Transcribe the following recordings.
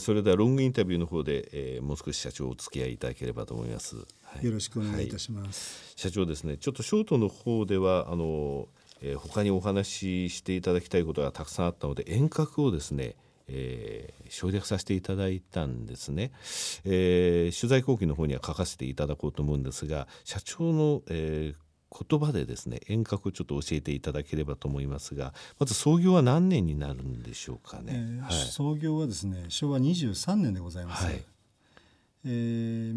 それではロングインタビューの方で、もう少し社長お付き合いいただければと思います、はい、よろしくお願いいたします、はい、社長ですね、ちょっとショートの方では他にお話ししていただきたいことがたくさんあったので遠隔をですね、省略させていただいたんですね、取材後期の方には書かせていただこうと思うんですが、社長の、言葉でですね遠隔をちょっと教えていただければと思いますが、まず創業は何年になるんでしょうかね、はい、創業はですね昭和23年でございます、はい、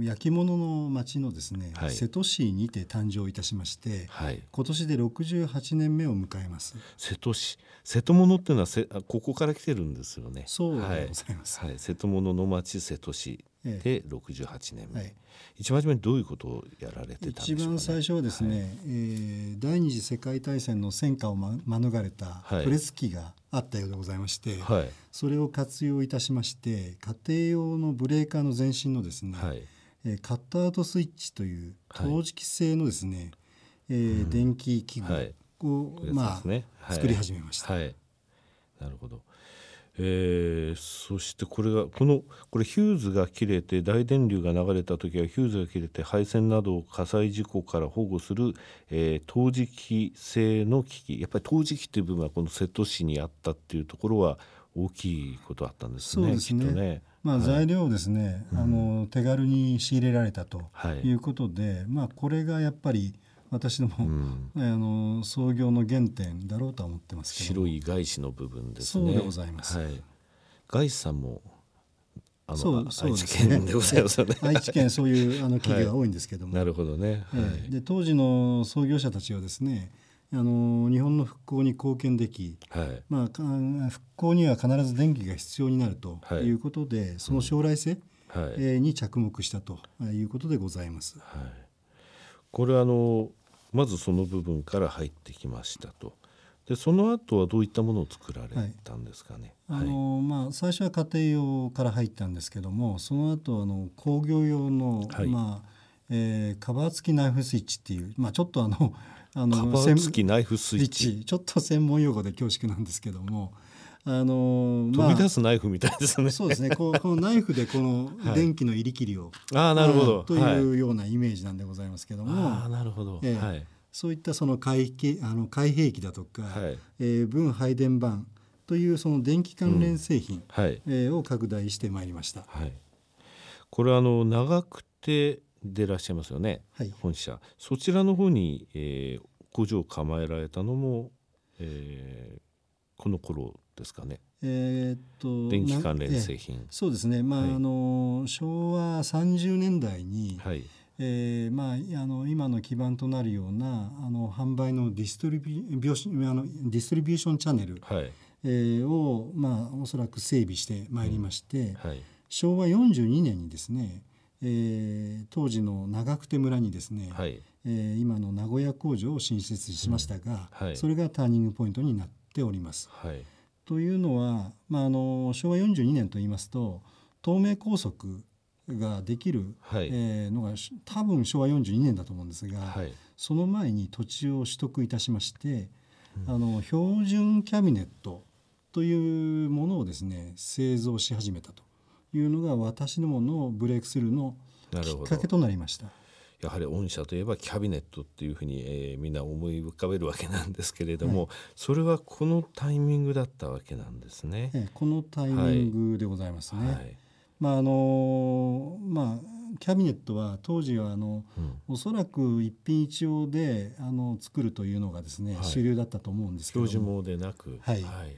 焼き物の町のですね、はい、瀬戸市にて誕生いたしまして、はい、今年で68年目を迎えます。瀬戸市、瀬戸物っていうのはここから来てるんですよね。そうでございます、はいはい、瀬戸物の町瀬戸市で68年目、はい、一番初めにどういうことをやられてたんでしょうかね。一番最初はですね、はい、第二次世界大戦の戦火を、免れた渡列機があったようでございまして、はい、それを活用いたしまして家庭用のブレーカーの前身のですね、はい、カットアウトスイッチという陶磁器製のですね、電気器具を、はい、作り始めました、はいはい、なるほど。そしてこれヒューズが切れて大電流が流れた時はヒューズが切れて配線などを火災事故から保護する、陶磁器製の機器、やっぱり陶磁器という部分はこの瀬戸市にあったっていうところは大きいことあったんですね。そうですね、きっとね、はい、材料をですね、手軽に仕入れられたということで、はい、これがやっぱり私ども、創業の原点だろうとは思ってますけど、白い外資の部分ですね。そうでございます、はい、外資さんも愛知県でございますよね。愛知県そういう企業が多いんですけども、はい、なるほどね、はい、で当時の創業者たちはですね日本の復興に貢献でき、はい、復興には必ず電気が必要になるということで、はい、その将来性、に着目したということでございます、はい。これはまずその部分から入ってきましたと。でその後はどういったものを作られたんですかね。はい、最初は家庭用から入ったんですけども、その後工業用の、はい、カバー付きナイフスイッチっていう、ちょっとカバー付きナイフスイッチ、ちょっと専門用語で恐縮なんですけども、飛び出すナイフみたいですね。そうですね、このナイフでこの電気の入り切りを、はい、なるほど、というようなイメージなんでございますけども、なるほど、はい、そういったその開閉器だとか、はい、分配電盤というその電気関連製品、はいを拡大してまいりました、はい、これ長久手でいらっしゃいますよね、はい、本社そちらの方に、工場を構えられたのも、この頃ですかね。電気関連製品、そうですね、はい、昭和30年代に、はい、今の基盤となるような販売のディストリビューションチャンネル、はい、を、おそらく整備してまいりまして、うん、はい、昭和42年にですね、当時の長久手村にですね、はい、今の名古屋工場を新設しましたが、うん、はい、それがターニングポイントになっております、はい。というのは、昭和42年といいますと東名高速ができる、はい、のが多分昭和42年だと思うんですが、はい、その前に土地を取得いたしまして、うん、標準キャビネットというものをですね製造し始めたというのが私どものブレイクスルーのきっかけとなりました。やはり御社といえばキャビネットっていうふうに、みんな思い浮かべるわけなんですけれども、はい、それはこのタイミングだったわけなんですね。このタイミングでございますね、はい。キャビネットは当時はおそらく一品一用で作るというのがですね、はい、主流だったと思うんですけども、標準網でなく、はいはい、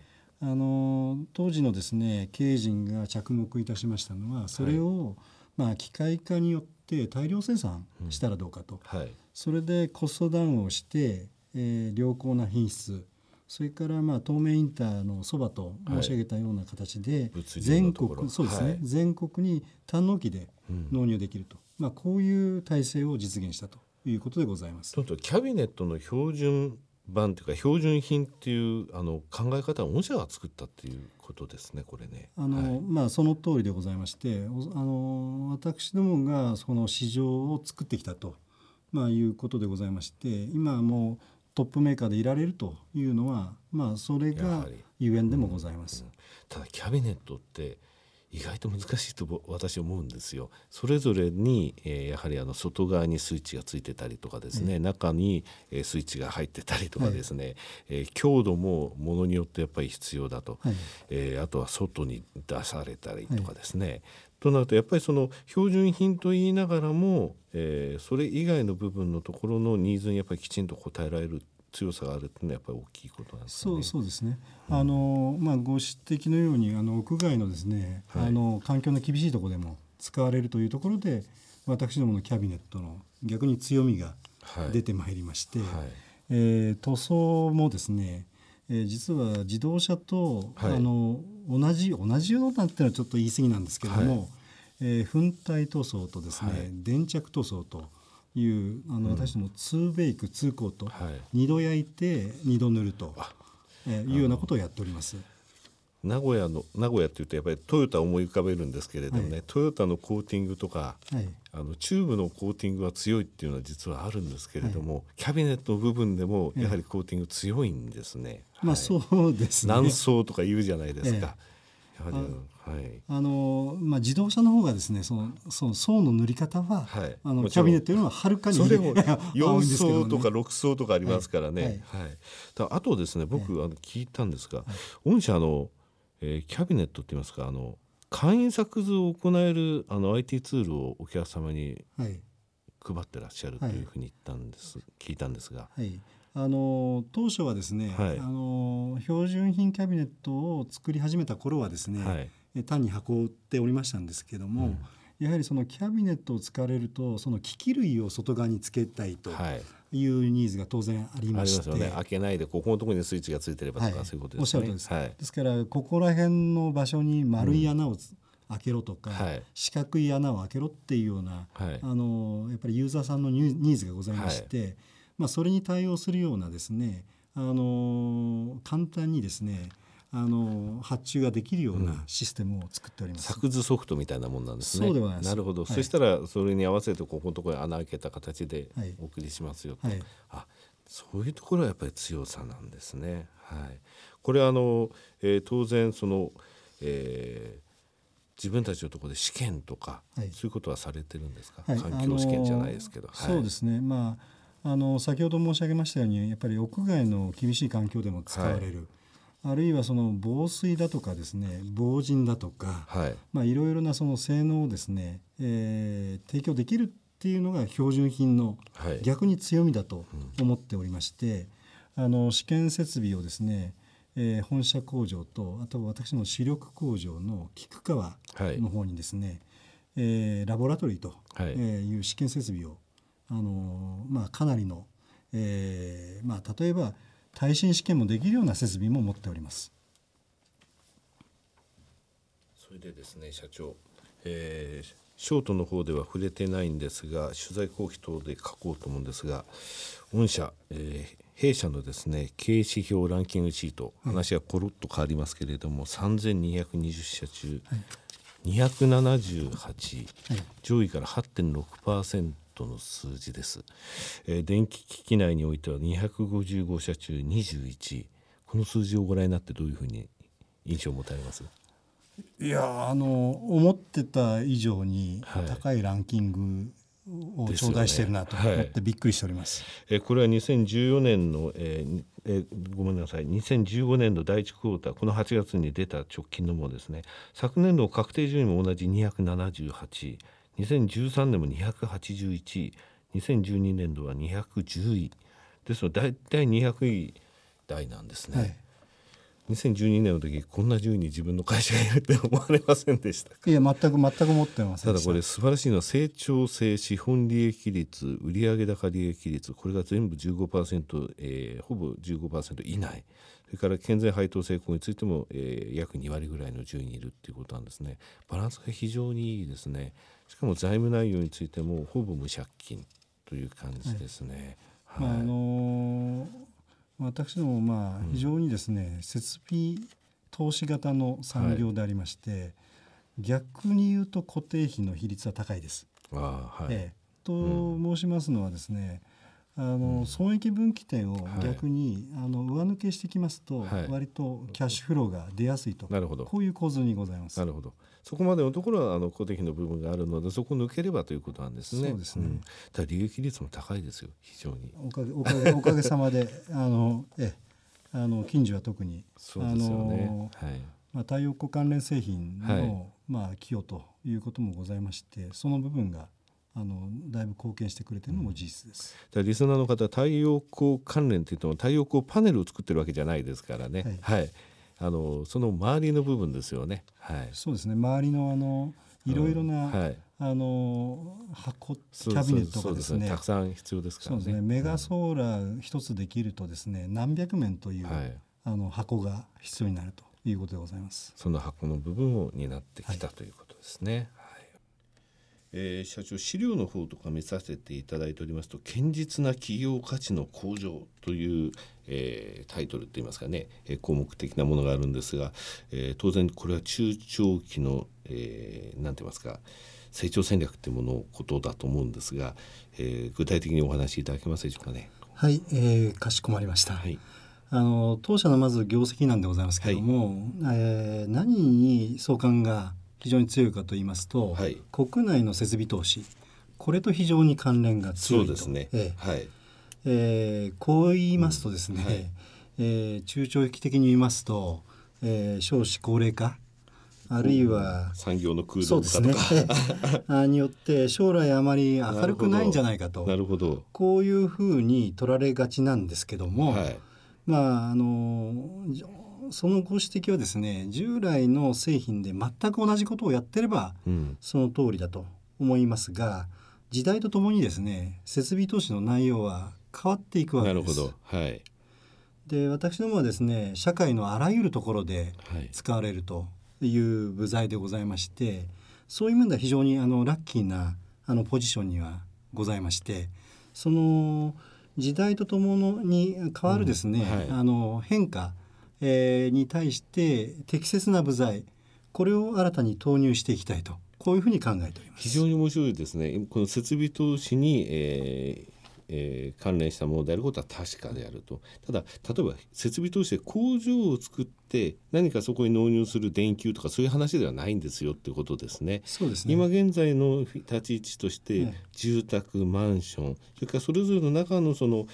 当時のですね経営陣が着目いたしましたのは、それを、はい、機械化によって大量生産したらどうかと、うん、はい、それでコストダウンをして、良好な品質、それから東名インターのそばと申し上げたような形で、はい、全国に単納機で納入できると、こういう体制を実現したということでございます。とキャビネットの標準版というか標準品っていう考え方を御社が作ったっていうことですね、これね。はい、その通りでございまして、私どもがその市場を作ってきたと、いうことでございまして、今もうトップメーカーでいられるというのは、それがゆえんでもございます。ただキャビネットって意外と難しいと私思うんですよ。それぞれに、やはり外側にスイッチがついてたりとかですね、中に、スイッチが入ってたりとかですね、強度もものによってやっぱり必要だと、あとは外に出されたりとかですね、となるとやっぱりその標準品と言いながらも、それ以外の部分のところのニーズにやっぱりきちんと応えられる強さがあるというのはやっぱり大きいことなんですね。そうですね、ご指摘のように屋外のですね、環境の厳しいところでも使われるというところで、私どものキャビネットの逆に強みが出てまいりまして、塗装もですね、実は自動車と、同じようなっていうのはちょっと言い過ぎなんですけれども、粉体塗装とですね、電着塗装という私どもツーベイク、ツーコート、2度焼いて2度塗るというようなことをやっております。名古屋というとやっぱりトヨタを思い浮かべるんですけれどもね、トヨタのコーティングとか、チューブのコーティングは強いっていうのは実はあるんですけれども、キャビネットの部分でもやはりコーティング強いんですね。そうですね、何層とか言うじゃないですか。自動車の方がですね、その層の塗り方は、キャビネットよりもはるかにそれも4層とか6層とかありますからね。あとですね、僕、聞いたんですが、御社キャビネットって言いますか、簡易作図を行えるIT ツールをお客様に配ってらっしゃるというふうに聞いたんですが、当初はですね、標準品キャビネットを作り始めた頃はですね、単に箱を売っておりましたんですけども、やはりそのキャビネットを使われると、その機器類を外側につけたいというニーズが当然ありまして、開けないでここのところにスイッチがついてればとか、そういうことですね。おっしゃるとおりです。ですからここら辺の場所に丸い穴を開けろとか、四角い穴を開けろっていうような、やっぱりユーザーさんのニーズがございまして、それに対応するようなですね、簡単にですね、発注ができるようなシステムを作っております。作図ソフトみたいなもんなんですね。そうではないです。なるほど、そしたらそれに合わせてここのところに穴開けた形でお送りしますよと、そういうところはやっぱり強さなんですね。これは当然その、自分たちのところで試験とか、そういうことはされてるんですか。環境試験じゃないですけど。そうですね、先ほど申し上げましたように、やっぱり屋外の厳しい環境でも使われる、あるいはその防水だとかですね、防塵だとか、いろいろなその性能をですね、提供できるっていうのが標準品の逆に強みだと思っておりまして、試験設備をですね、本社工場と、あと私の主力工場の菊川の方にですね、ラボラトリーという試験設備をかなりの、例えば耐震試験もできるような設備も持っております。それでですね、社長、ショートの方では触れてないんですが、取材後期等で書こうと思うんですが、御社、弊社のですね、経営指標ランキングシート、話がコロッと変わりますけれども、3220社中、278、上位から 8.6%の数字です。電気機器内においては255社中21位。この数字をご覧になってどういうふうに印象を持たれます？いや、思ってた以上に高いランキングを頂戴しているなと思ってびっくりしております。これは2014年の、ごめんなさい、2015年の第1クォーター、この8月に出た直近のものですね。昨年度確定順位も同じ278位、2013年も281位、2012年度は210位ですので、大体200位台なんですね。2012年の時、こんな順位に自分の会社がいるって思われませんでしたか？いや、全く思ってませんでした。ただこれ素晴らしいのは、成長性、資本利益率、売上高利益率、これが全部 15%、ほぼ 15% 以内、それから健全配当成功についても、約2割ぐらいの順位にいるっていうことなんですね。バランスが非常にいいですね。しかも財務内容についてもほぼ無借金という感じですね。私ども非常にですね、設備投資型の産業でありまして、逆に言うと固定費の比率は高いです。と申しますのはですね、損益分岐点を逆に、はい、上抜けしてきますと、はい、割とキャッシュフローが出やすいと、なるほど、こういう構図にございます。なるほど、そこまでのところは固定費の部分があるので、そこを抜ければということなんですね。そうですね、うん、ただ利益率も高いですよ、非常に。おかげさまで近所は特にそうですよね、はい、太陽光関連製品の、はい寄与ということもございまして、その部分がだいぶ貢献してくれているのも事実です、うん、だからリスナーの方、太陽光関連といっても太陽光パネルを作ってるわけじゃないですからね、はいはい、その周りの部分ですよね、はい、そうですね、周りのいろいろな、うんはい、箱、キャビネットがですね、たくさん必要ですからね。そうですね、メガソーラー一つできるとですね、何百面という、はい、箱が必要になるということでございます。その箱の部分を担ってきた、はい、ということですね。社長、資料の方とか見させていただいておりますと、堅実な企業価値の向上という、タイトルといいますかね、項目的なものがあるんですが、当然これは中長期の、なんて言いますか、成長戦略というもののことだと思うんですが、具体的にお話しいただけますでしょうかね。はい、かしこまりました、はい。当社のまず業績なんでございますけれども、はい何に相関が非常に強いかと言いますと、はい、国内の設備投資、これと非常に関連が強いと。そうですね、はいこう言いますとですね、うんはい中長期的に言いますと、少子高齢化、あるいは産業の空洞化とか、ね、によって将来あまり明るくないんじゃないかと。なるほど、こういうふうに取られがちなんですけども、はい、そのご指摘はですね、従来の製品で全く同じことをやってれば、うん、その通りだと思いますが、時代とともにですね、設備投資の内容は変わっていくわけです。なるほど、はい、で私どもはですね、社会のあらゆるところで使われるという部材でございまして、はい、そういう面では非常にラッキーなポジションにはございまして、その時代とともに変わるですね、うんはい、変化に対して適切な部材、これを新たに投入していきたいと、こういうふうに考えております。非常に面白いですね。この設備投資に、関連したものであることは確かであると。ただ例えば設備投資で工場を作って何かそこに納入する電球とか、そういう話ではないんですよってことですね。そうですね、今現在の立ち位置として、はい、住宅、マンション、それからそれぞれの中のその、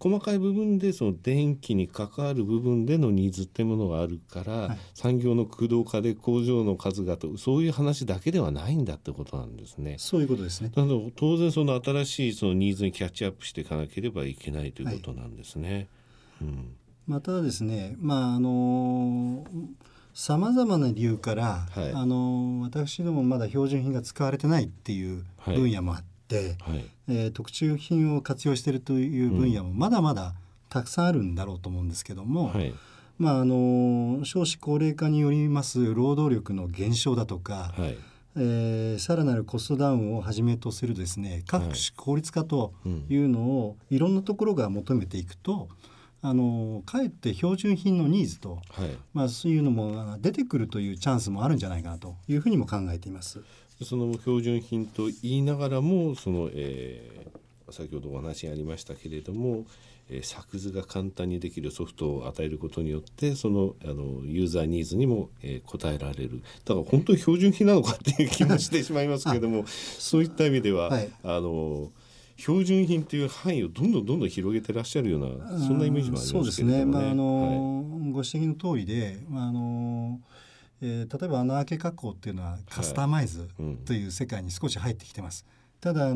細かい部分でその電気に関わる部分でのニーズってものがあるから、はい、産業の空洞化で工場の数がと、そういう話だけではないんだってことなんですね。そういうことですね。なので当然その新しいそのニーズにキャッチアップしていかなければいけないということなんですね、はいうん、またですね、さまざまな理由から、はい、私どもまだ標準品が使われてないっていう分野もあって、はいはい特注品を活用しているという分野もまだまだたくさんあるんだろうと思うんですけども、はい少子高齢化によります労働力の減少だとか、はいさらなるコストダウンをはじめとするですね、各種効率化というのをいろんなところが求めていくと、かえって標準品のニーズと、はいそういうのも出てくるというチャンスもあるんじゃないかなというふうにも考えています。その標準品と言いながらもその、先ほどお話ありましたけれども、作図が簡単にできるソフトを与えることによって、そのユーザーニーズにも、応えられる。だから本当に標準品なのかっていう気もしてしまいますけれどもそういった意味では、はい、標準品という範囲をどんどん広げてらっしゃるような、そんなイメージもありますけれどもね。そうですね、はい、ご指摘の通りで、例えば穴開け加工っていうのはカスタマイズという世界に少し入ってきてます、はいうん、た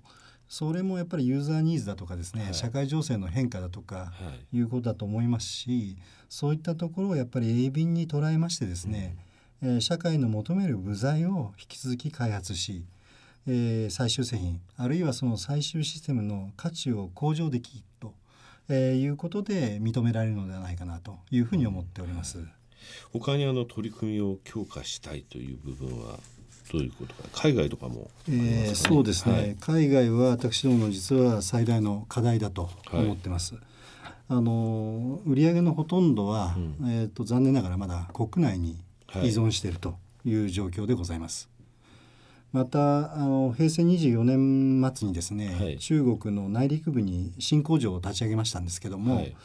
だそれもやっぱりユーザーニーズだとかですね、はい、社会情勢の変化だとかいうことだと思いますし、そういったところをやっぱり鋭敏に捉えましてですね、うん社会の求める部材を引き続き開発し、最終製品あるいはその最終システムの価値を向上できると、いうことで認められるのではないかなというふうに思っております、うんはい。他に取り組みを強化したいという部分はどういうことか、海外とかもありますかね。そうですね、はい、海外は私どもの実は最大の課題だと思ってます、はい、売上のほとんどは、うん残念ながらまだ国内に依存しているという状況でございます、はいまた平成24年末にですね、はい、中国の内陸部に新工場を立ち上げましたんですけども、はい、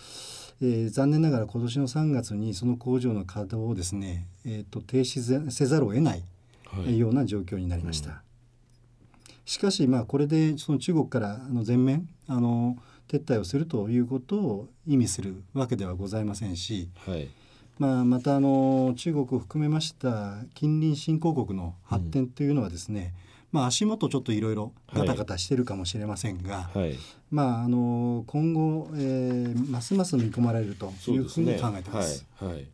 残念ながら今年の3月にその工場の稼働をですね、停止せざるを得ないような状況になりました。はい、しかし、これでその中国から全面撤退をするということを意味するわけではございませんし、はい、また中国を含めました近隣新興国の発展というのはですね、足元ちょっといろいろガタガタしてるかもしれませんが、はい、今後、ますます見込まれるというふうに考えています。はいはい、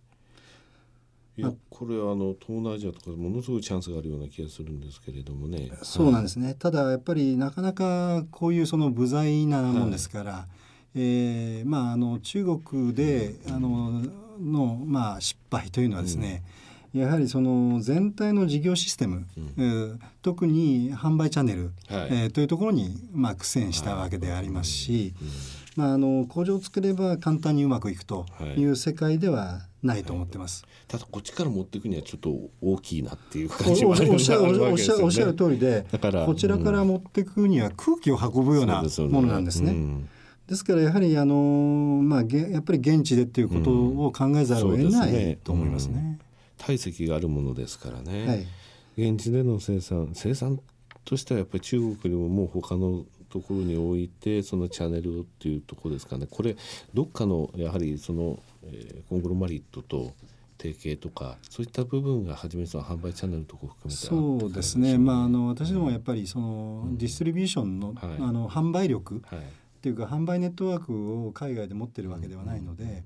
いやこれは東南アジアとかものすごいチャンスがあるような気がするんですけれどもね。そうなんですね、はい、ただやっぱりなかなかこういう部材なもんですから、はい、中国で失敗というのはですね、やはり全体の事業システム、特に販売チャンネル、はい、というところに苦戦したわけでありますし、工場を作れば簡単にうまくいくという世界ではないと思ってます。はいはい、ただこっちから持っていくにはちょっと大きいなっていう感じもあるわけですよね。おっしゃる通りで、だからこちらから持っていくには空気を運ぶようなものなんですね。ですからやはりやっぱり現地でっていうことを考えざるを得ないと思いますね。体積があるものですからね、はい、現地での生産としてはやっぱり中国よりももう他のところに置いてそのチャンネルっていうところですかね。これどっかのやはりコングロマリットと提携とかそういった部分が初めに販売チャンネルとか含めてそうですね、私どもやっぱりディストリビューションの、はい、販売力、はいというか販売ネットワークを海外で持ってるわけではないので、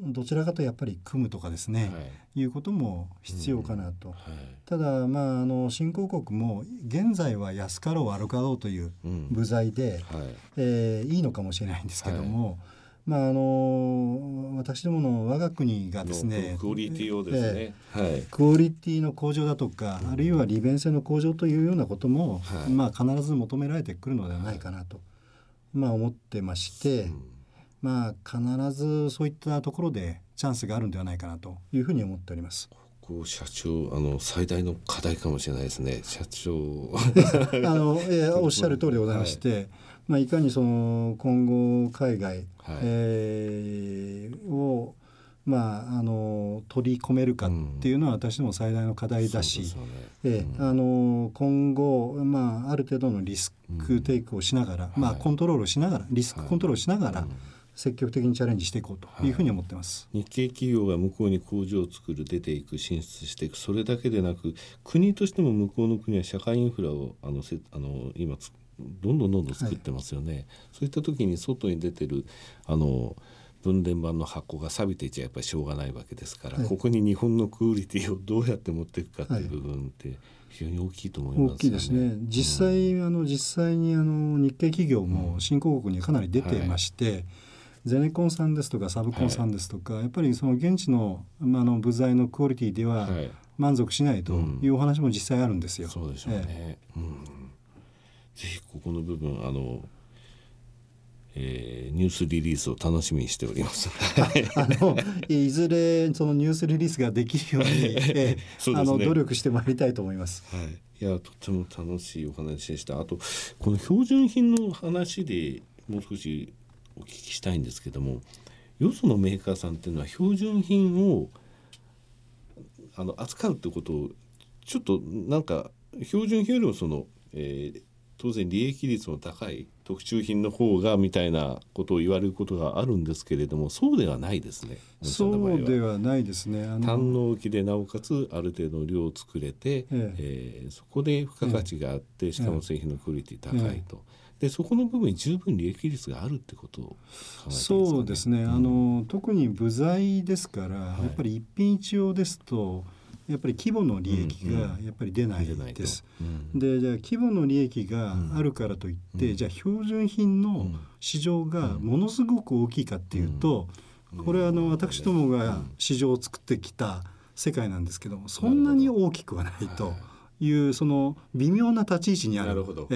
どちらかとやっぱり組むとかですね、はい、いうことも必要かなと、ただ、新興国も現在は安かろう悪かろうという部材で、いいのかもしれないんですけども、はい、私どもの我が国がですねクオリティをですね、クオリティの向上だとか、あるいは利便性の向上というようなことも、必ず求められてくるのではないかなと、思ってまして、必ずそういったところでチャンスがあるんではないかなというふうに思っております。ここ社長最大の課題かもしれないですね。社長おっしゃる通りでございまして、はい、いかに今後海外、はい、を取り込めるかっていうのは私ども最大の課題だし、今後、ある程度のリスクテイクをしながら、コントロールをしながらリスクコントロールしながら、積極的にチャレンジしていこうというふうに思ってます。日系企業が向こうに工場を作る、出ていく、進出していく、それだけでなく国としても向こうの国は社会インフラを今どんどん作ってますよね。はい、そういった時に外に出てる分電盤の箱が錆びていちゃやっぱりしょうがないわけですから、はい、ここに日本のクオリティをどうやって持っていくかっていう部分って非常に大きいと思いますね。大きいですね。実際に日系企業も新興国にかなり出てまして、はい、ゼネコンさんですとかサブコンさんですとか、はい、やっぱり現地の、部材のクオリティでは満足しないというお話も実際あるんですよ。そうでしょうね。ぜひここの部分ニュースリリースを楽しみにしております。いずれニュースリリースができるように、そうですね、努力してまいりたいと思います。はい、いやとても楽しいお話でした。あとこの標準品の話でもう少しお聞きしたいんですけども、よそのメーカーさんっていうのは標準品を扱うってことをちょっとなんか標準品よりも当然利益率の高い特注品の方がみたいなことを言われることがあるんですけれども、そうではないですね。そうではないですね。単納期でなおかつある程度の量を作れて、そこで付加価値があって、しかも製品のクオリティ高いと、でそこの部分に十分利益率があるってことを考えてますかね。そうですね。特に部材ですから、やっぱり一品一用ですとやっぱり規模の利益がやっぱり出ないです。でじゃあ規模の利益があるからといって、じゃあ標準品の市場がものすごく大きいかっていうと、これは私どもが市場を作ってきた世界なんですけども、そんなに大きくはないという微妙な立ち位置にある。なるほど。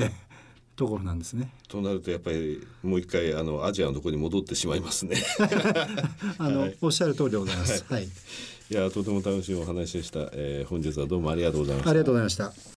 ところなんですね。となるとやっぱりもう一回アジアのところに戻ってしまいますね。おっしゃる通りでございます。いやとても楽しいお話でした。本日はどうもありがとうございました。ありがとうございました。